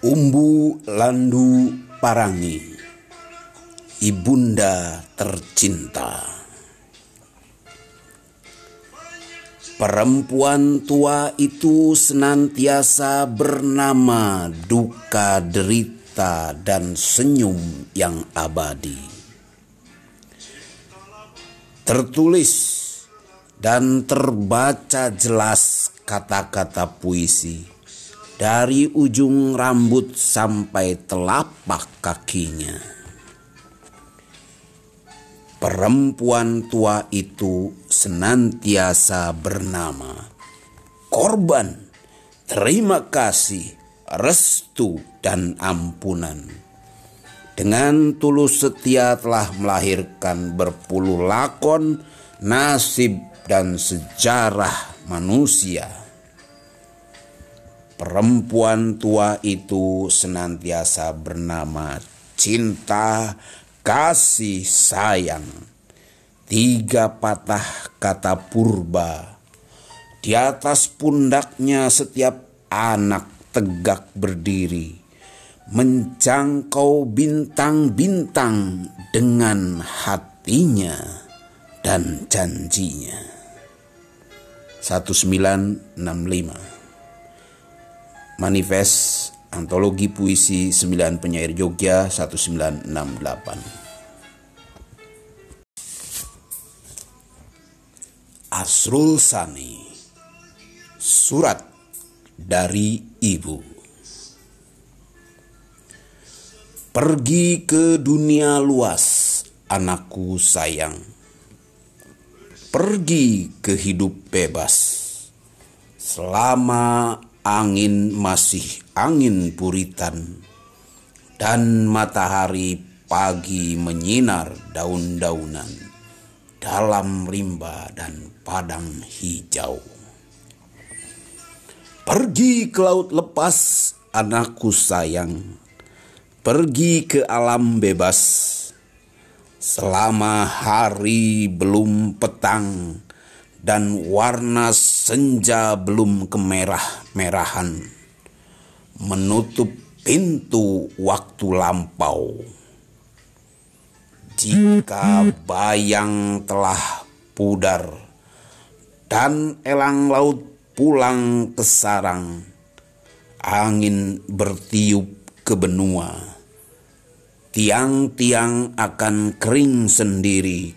Umbu Landu Parangi, Ibunda Tercinta. Perempuan tua itu senantiasa bernama duka, derita, dan senyum yang abadi. Tertulis dan terbaca jelas kata-kata puisi dari ujung rambut sampai telapak kakinya. Perempuan tua itu senantiasa bernama korban, terima kasih, restu, dan ampunan. Dengan tulus setia telah melahirkan berpuluh lakon, nasib, dan sejarah manusia. Perempuan tua itu senantiasa bernama cinta, kasih, sayang. Tiga patah kata purba di atas pundaknya, setiap anak tegak berdiri, menjangkau bintang-bintang dengan hatinya dan janjinya. 1965 Manifest Antologi Puisi 9 Penyair Jogja 1968. Asrul Sani, Surat dari Ibu. Pergi ke dunia luas, anakku sayang. Pergi ke hidup bebas, selama angin masih angin puritan dan matahari pagi menyinar daun-daunan dalam rimba dan padang hijau. Pergi ke laut lepas, anakku sayang. Pergi ke alam bebas, selama hari belum petang dan warna senja belum kemerah-merahan menutup pintu waktu lampau. Jika bayang telah pudar dan elang laut pulang ke sarang, angin bertiup ke benua, tiang-tiang akan kering sendiri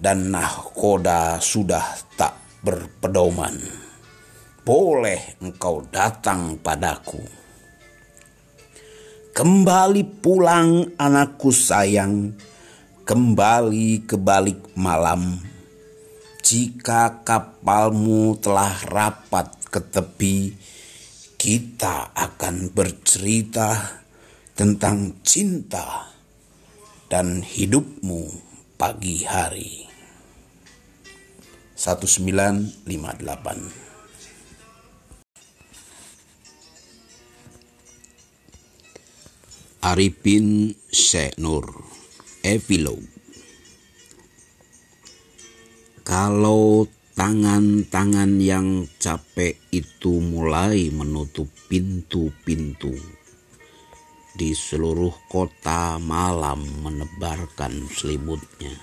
dan nahkoda sudah tak berpedoman. Boleh engkau datang padaku. Kembali pulang, anakku sayang. Kembali ke balik malam. Jika kapalmu telah rapat ke tepi, kita akan bercerita tentang cinta dan hidupmu pagi hari. 1958. Arifin Syeknur, Epilog. Kalau tangan-tangan yang capek itu mulai menutup pintu-pintu di seluruh kota, malam menebarkan selimutnya,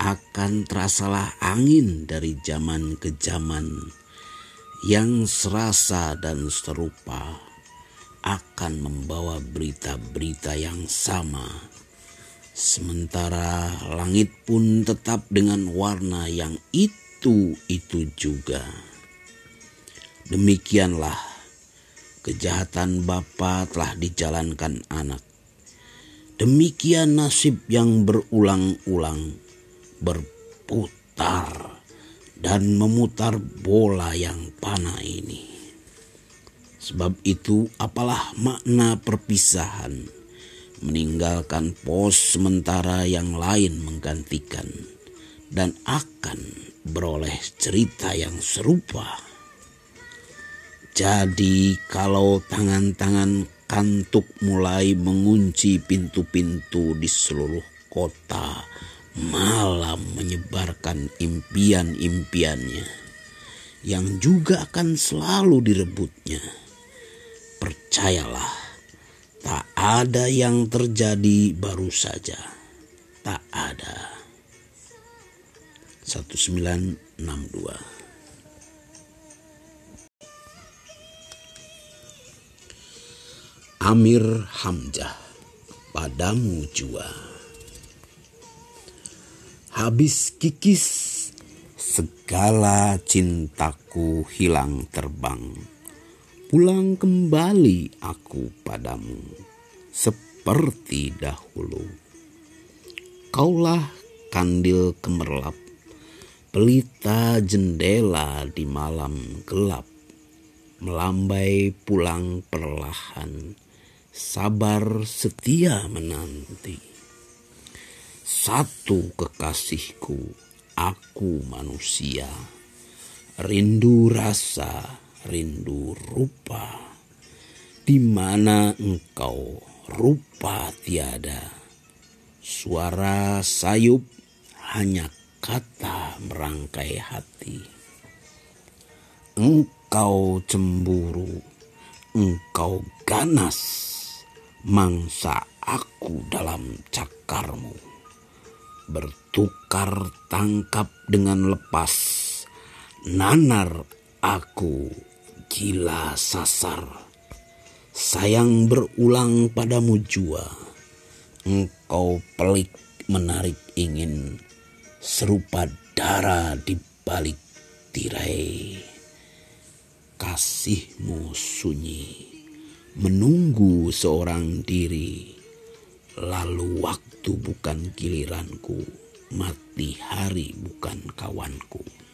akan terasalah angin dari zaman ke zaman yang serasa dan serupa, akan membawa berita-berita yang sama. Sementara langit pun tetap dengan warna yang itu-itu juga. Demikianlah kejahatan bapa telah dijalankan anak. Demikian nasib yang berulang-ulang, berputar dan memutar bola yang panah ini. Sebab itu apalah makna perpisahan, meninggalkan pos sementara yang lain menggantikan dan akan beroleh cerita yang serupa. Jadi kalau tangan-tangan kantuk mulai mengunci pintu-pintu di seluruh kota, malam menyebarkan impian-impiannya yang juga akan selalu direbutnya, percayalah Ada yang terjadi baru saja. Tak ada. 1962. Amir Hamzah, padamu jua. Habis kikis segala cintaku hilang terbang. Pulang kembali aku padamu seperti dahulu. Kaulah kandil kemerlap, pelita jendela di malam gelap. Melambai pulang perlahan, sabar setia menanti. Satu kekasihku, aku manusia. Rindu rasa, rindu rupa. Di mana engkau, rupa tiada. Suara sayup, hanya kata merangkai hati. Engkau cemburu, engkau ganas. Mangsa aku dalam cakarmu, bertukar tangkap dengan lepas. Nanar aku, gila sasar. Sayang berulang padamu jua. Engkau pelik menarik ingin, serupa dara di balik tirai. Kasihmu sunyi, menunggu seorang diri. Lalu waktu bukan giliranku, mati hari bukan kawanku.